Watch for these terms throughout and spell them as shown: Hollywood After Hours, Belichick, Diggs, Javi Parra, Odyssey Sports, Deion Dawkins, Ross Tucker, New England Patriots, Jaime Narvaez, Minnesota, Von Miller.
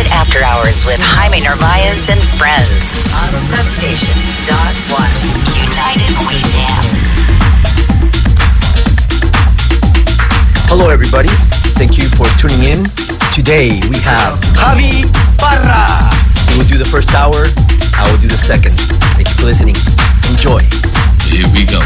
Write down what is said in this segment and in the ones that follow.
Hollywood After Hours with Jaime Narvaez and friends on Substation.One. United we dance. Hello, everybody. Thank you for tuning in. Today we have Javi Parra. He will do the first hour. I will do the second. Thank you for listening. Enjoy. Here we go.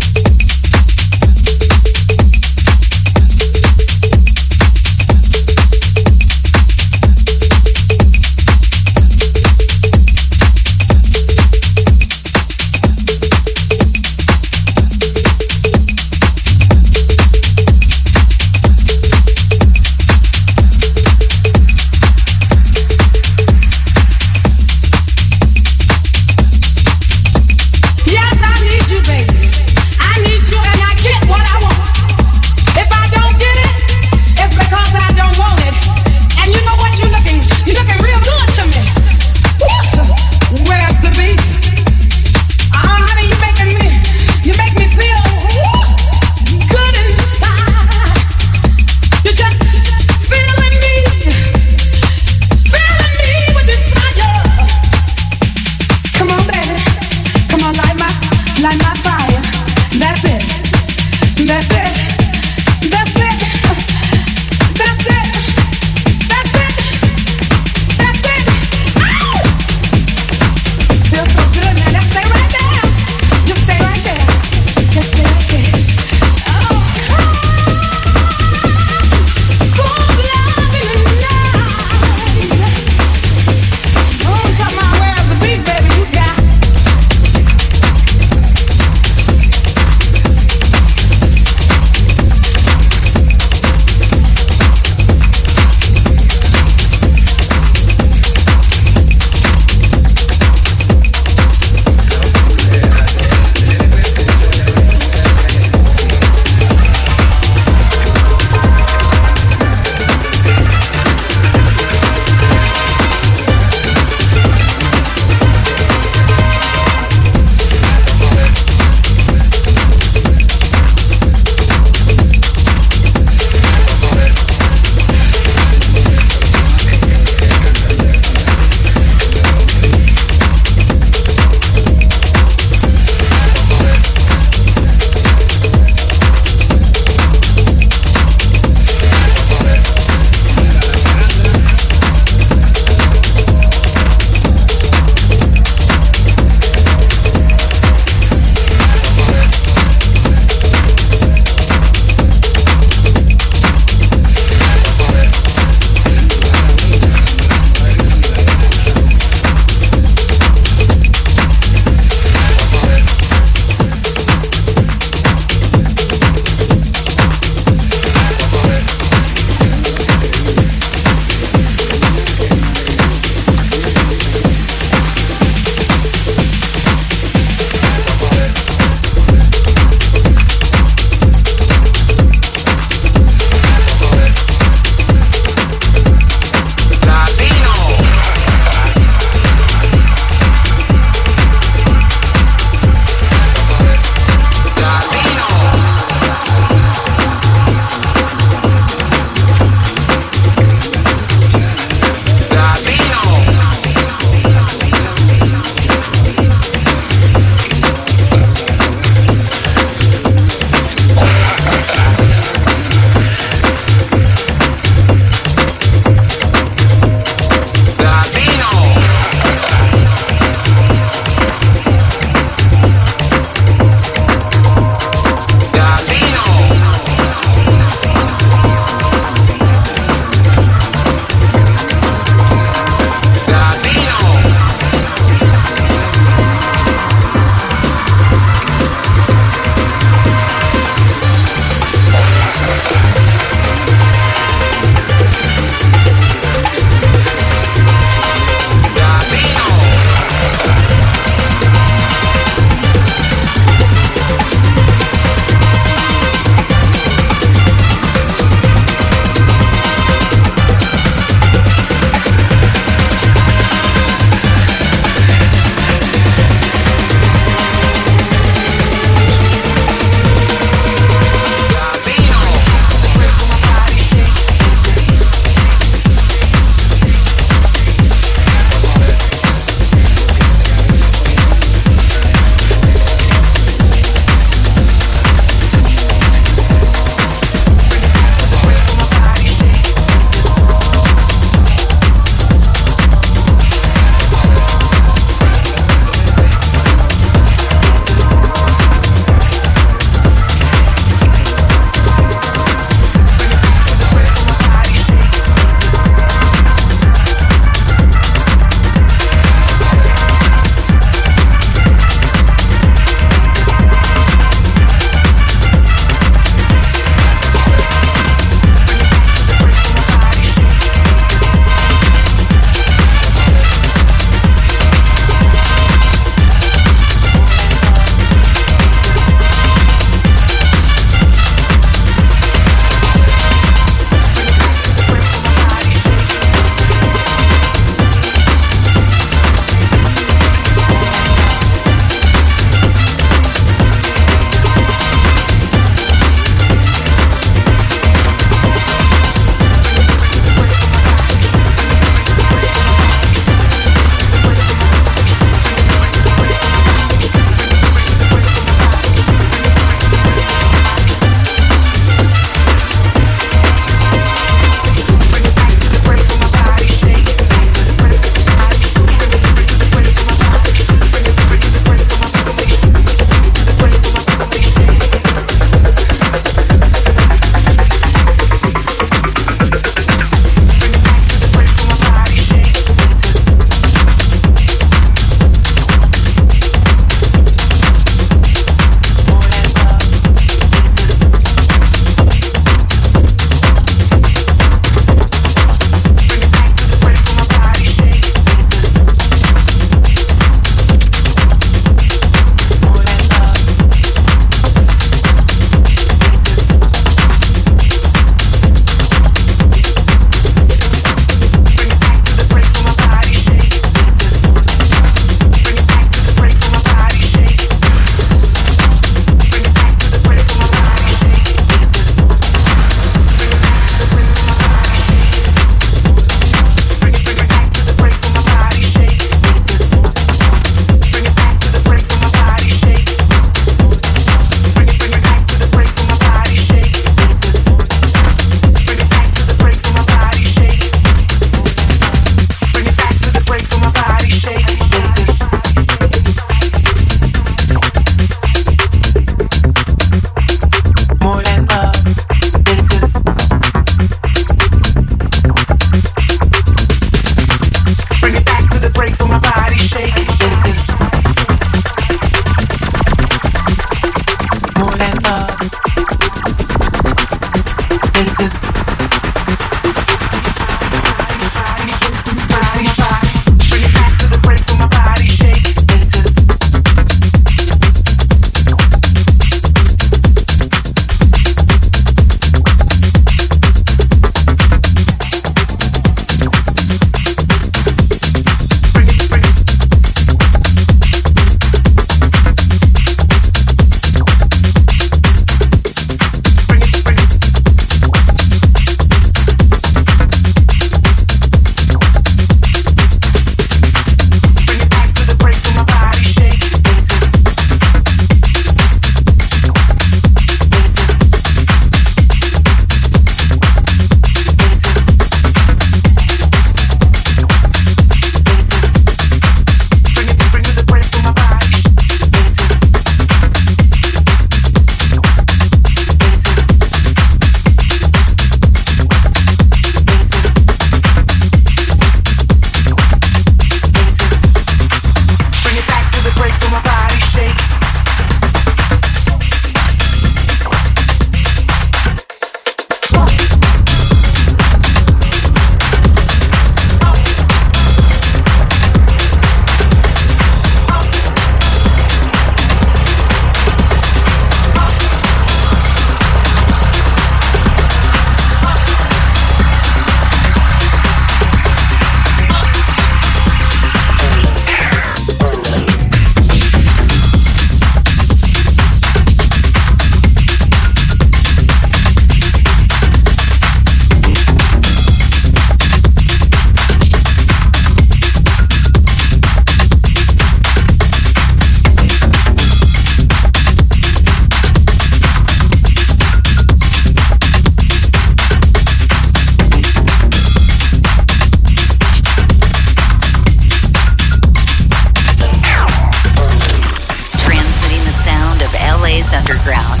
Underground.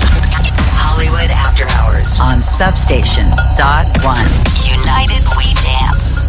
Hollywood After Hours on Substation.One. United we dance.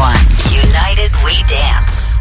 Substation.One. United we dance.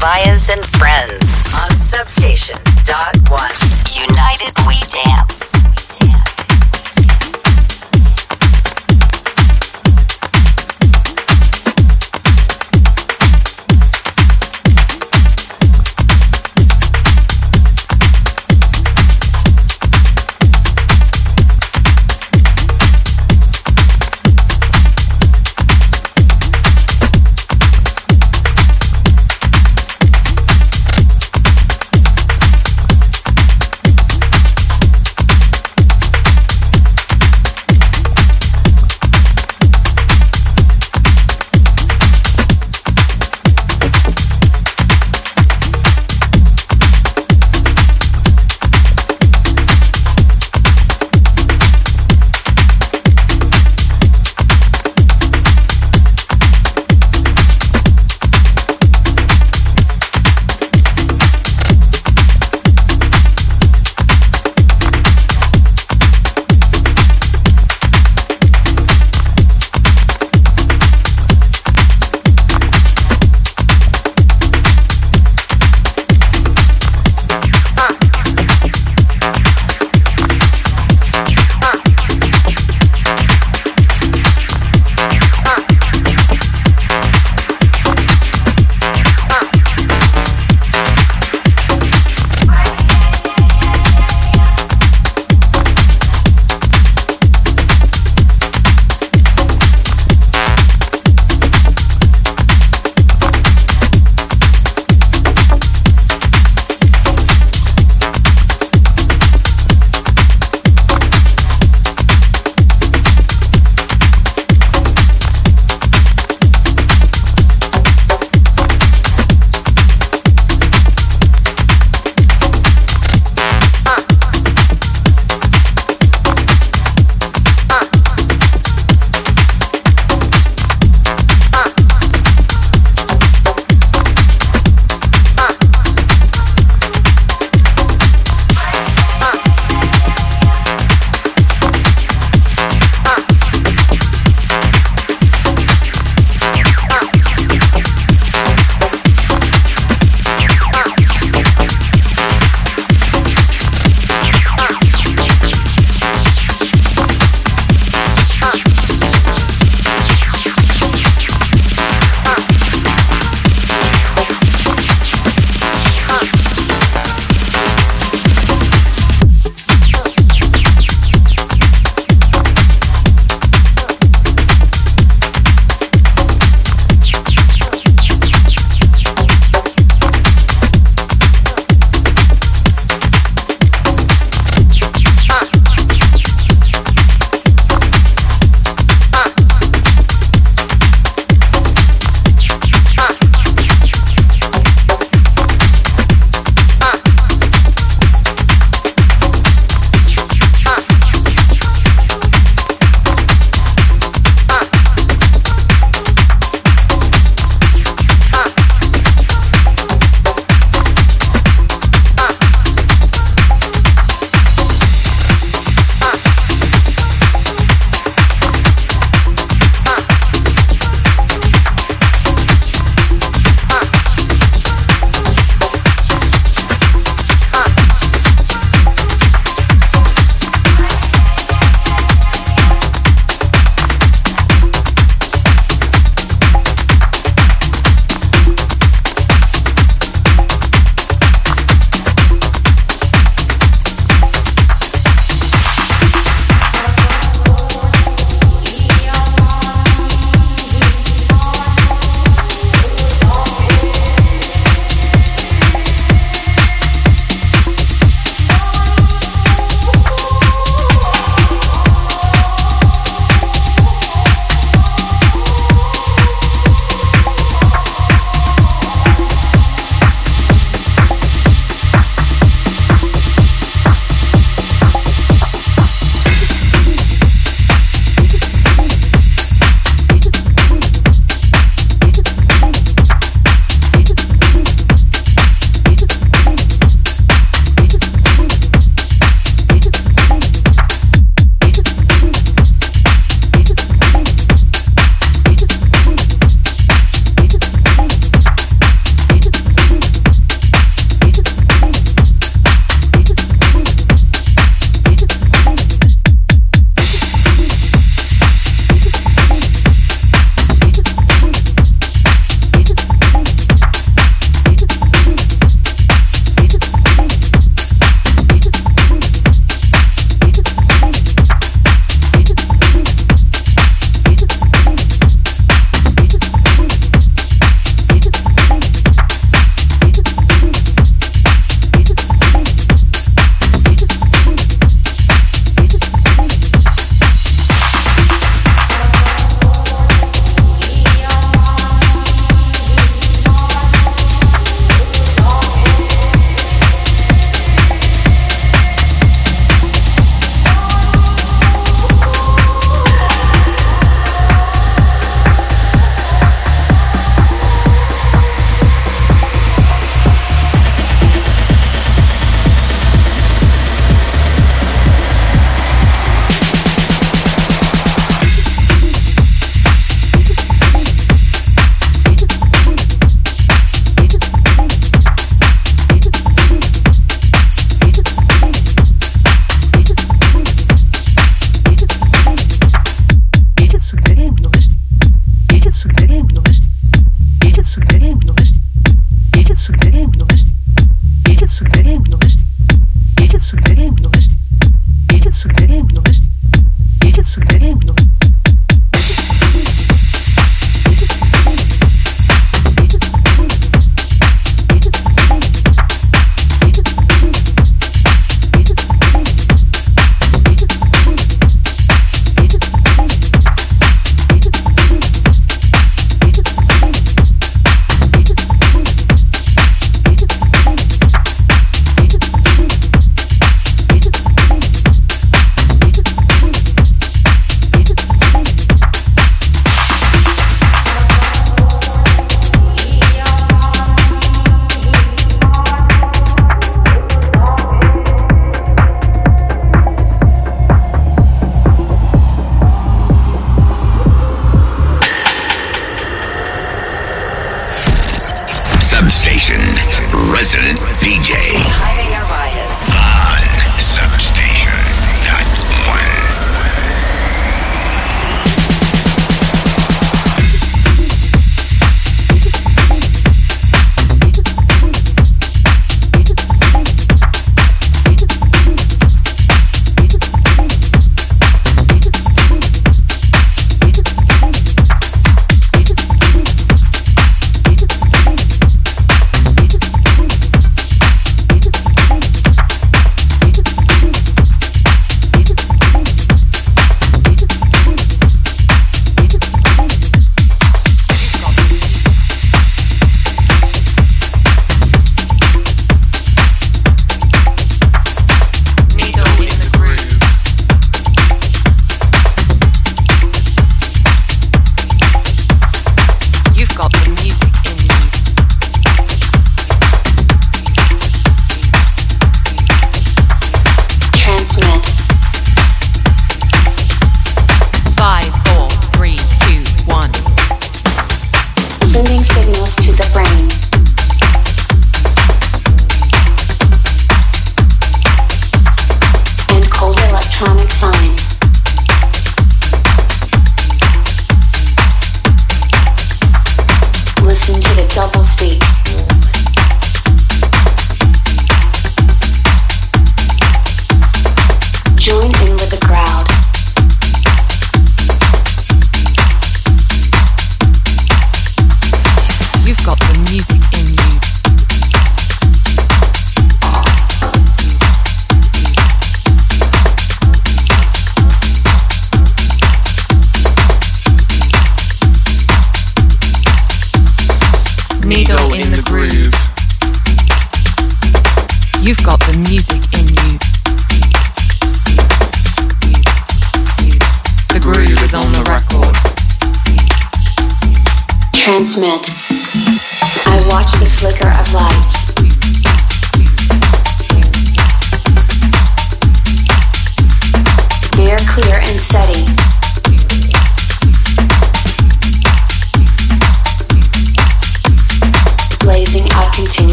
Narvaez and Friends on Substation.One. United we dance.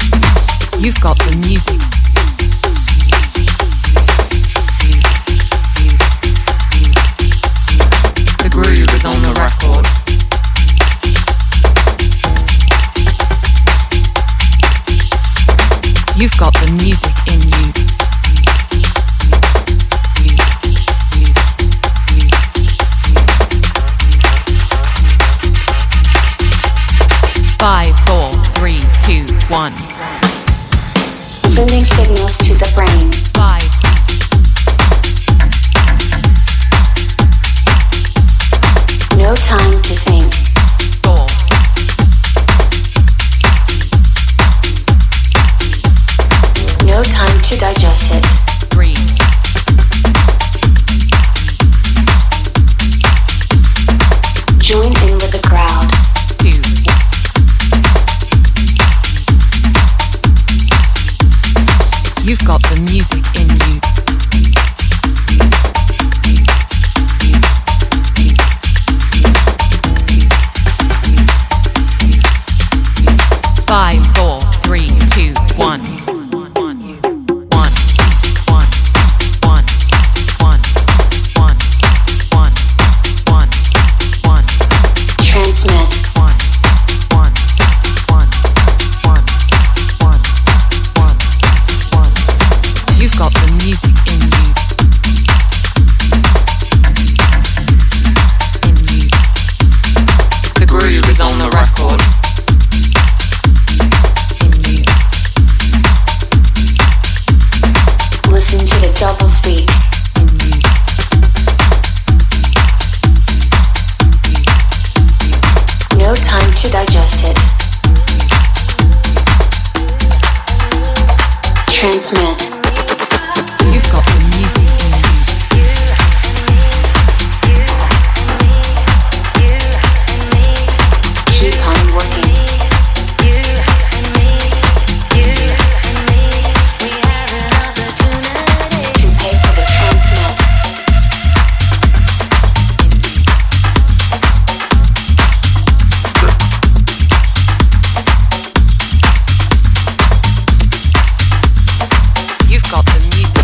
You've got the music in you. Transmit. You've got the music. Keep on working. We have another tonight to pay for the transmit. You've got the music.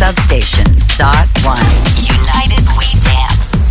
Substation.One. United we dance.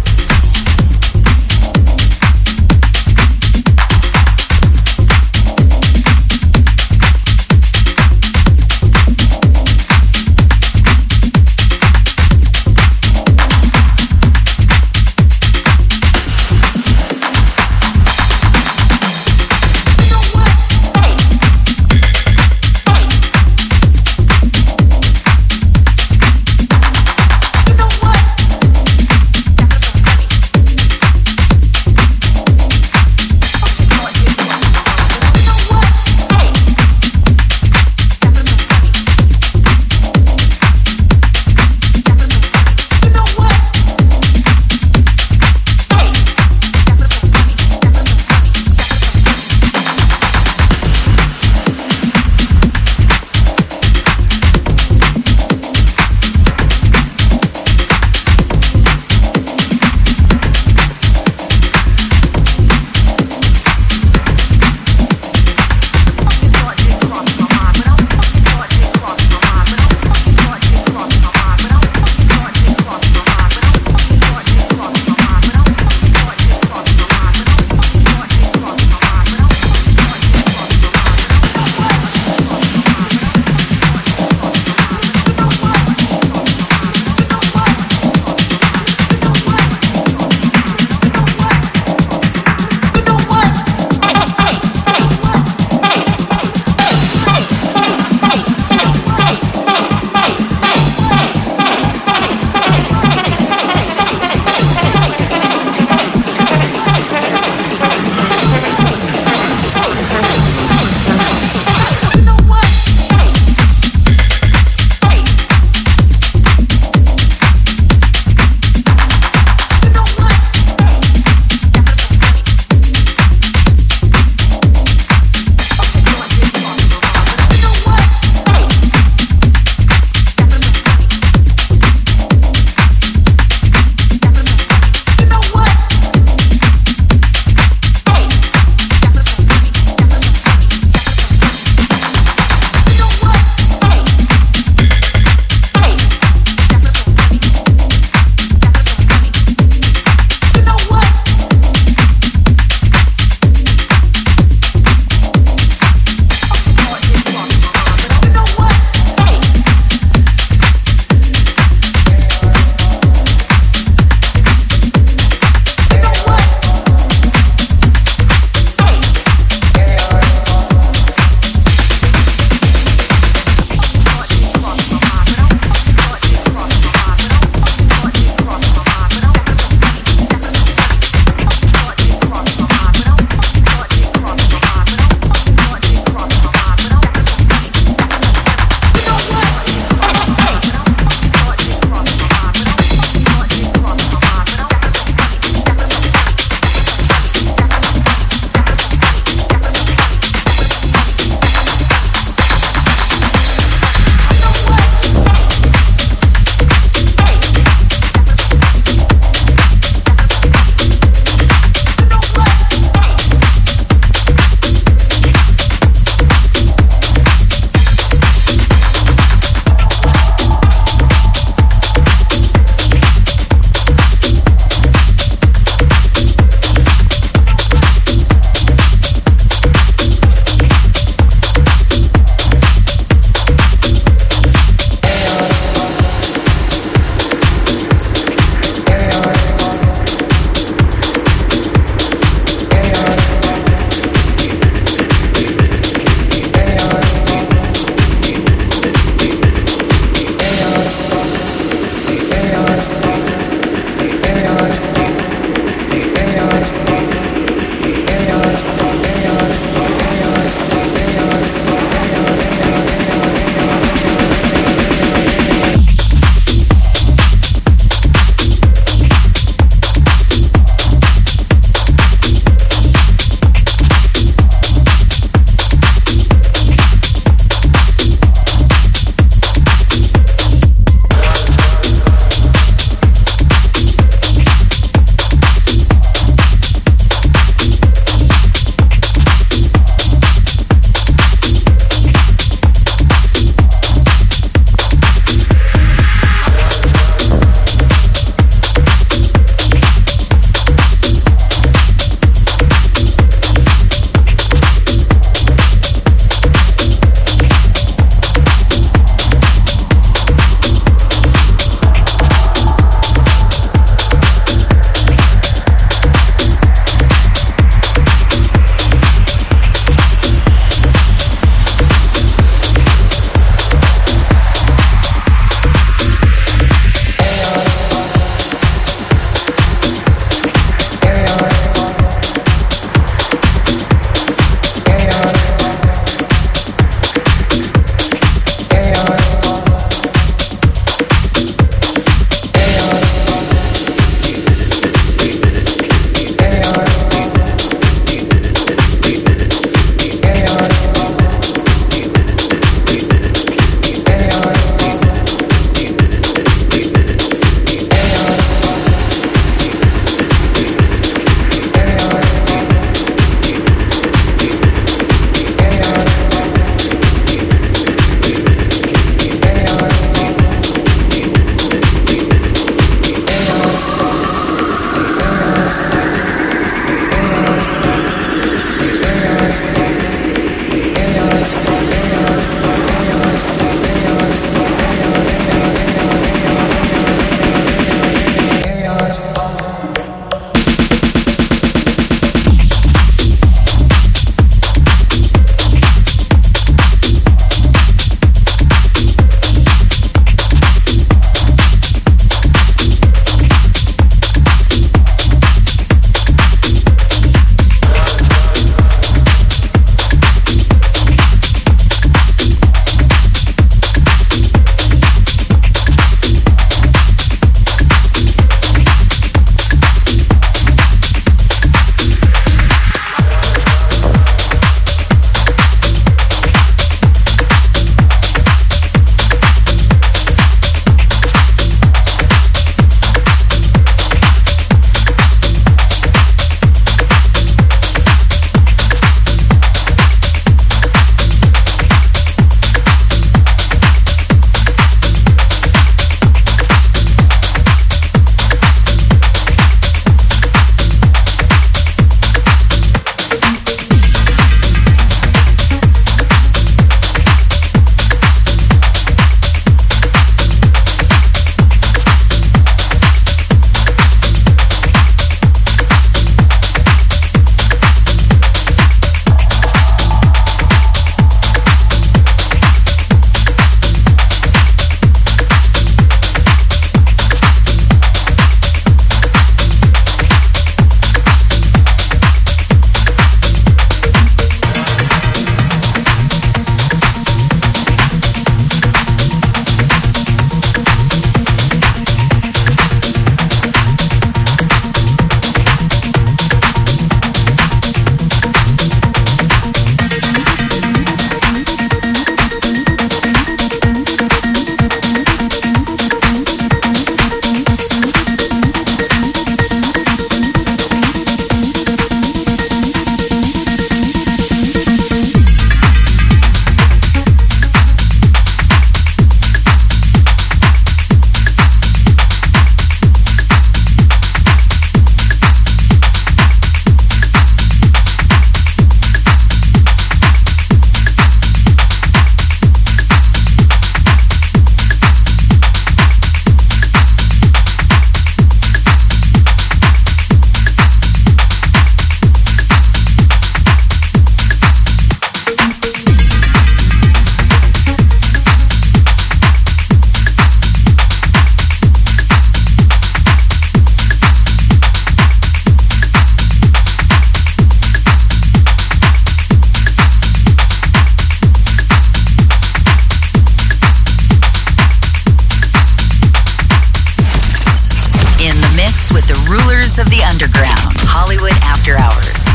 of the underground, Hollywood After Hours,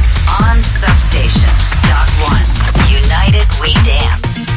on Substation.One. United we dance.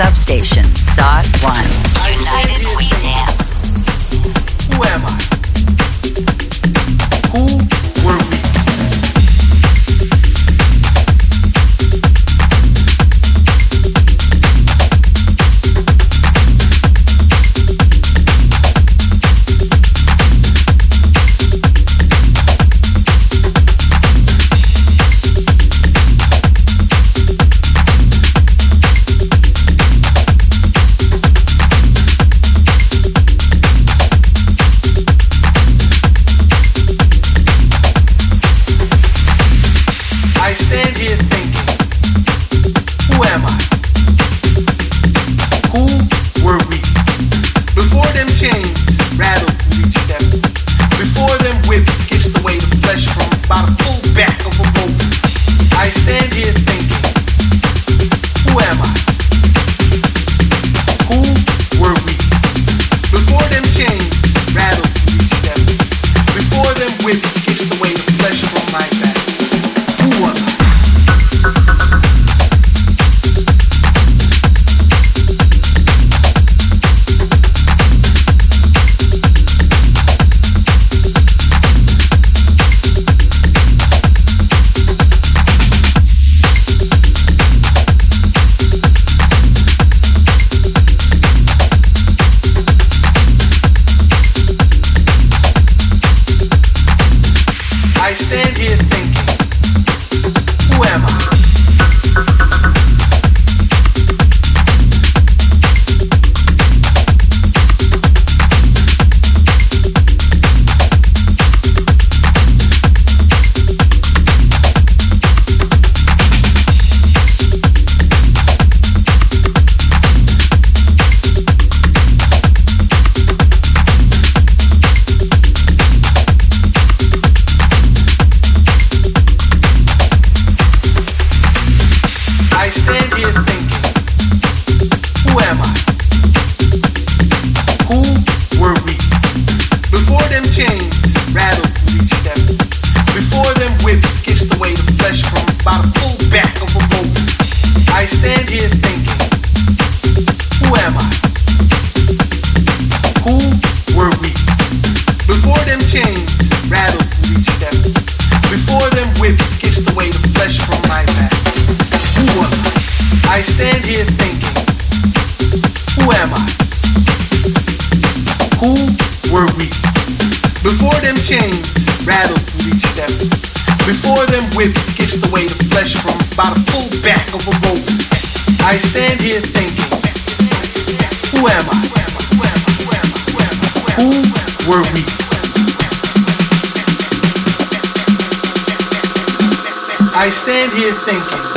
Substation.One. United we dance. Who am I? Who were we? I stand here thinking.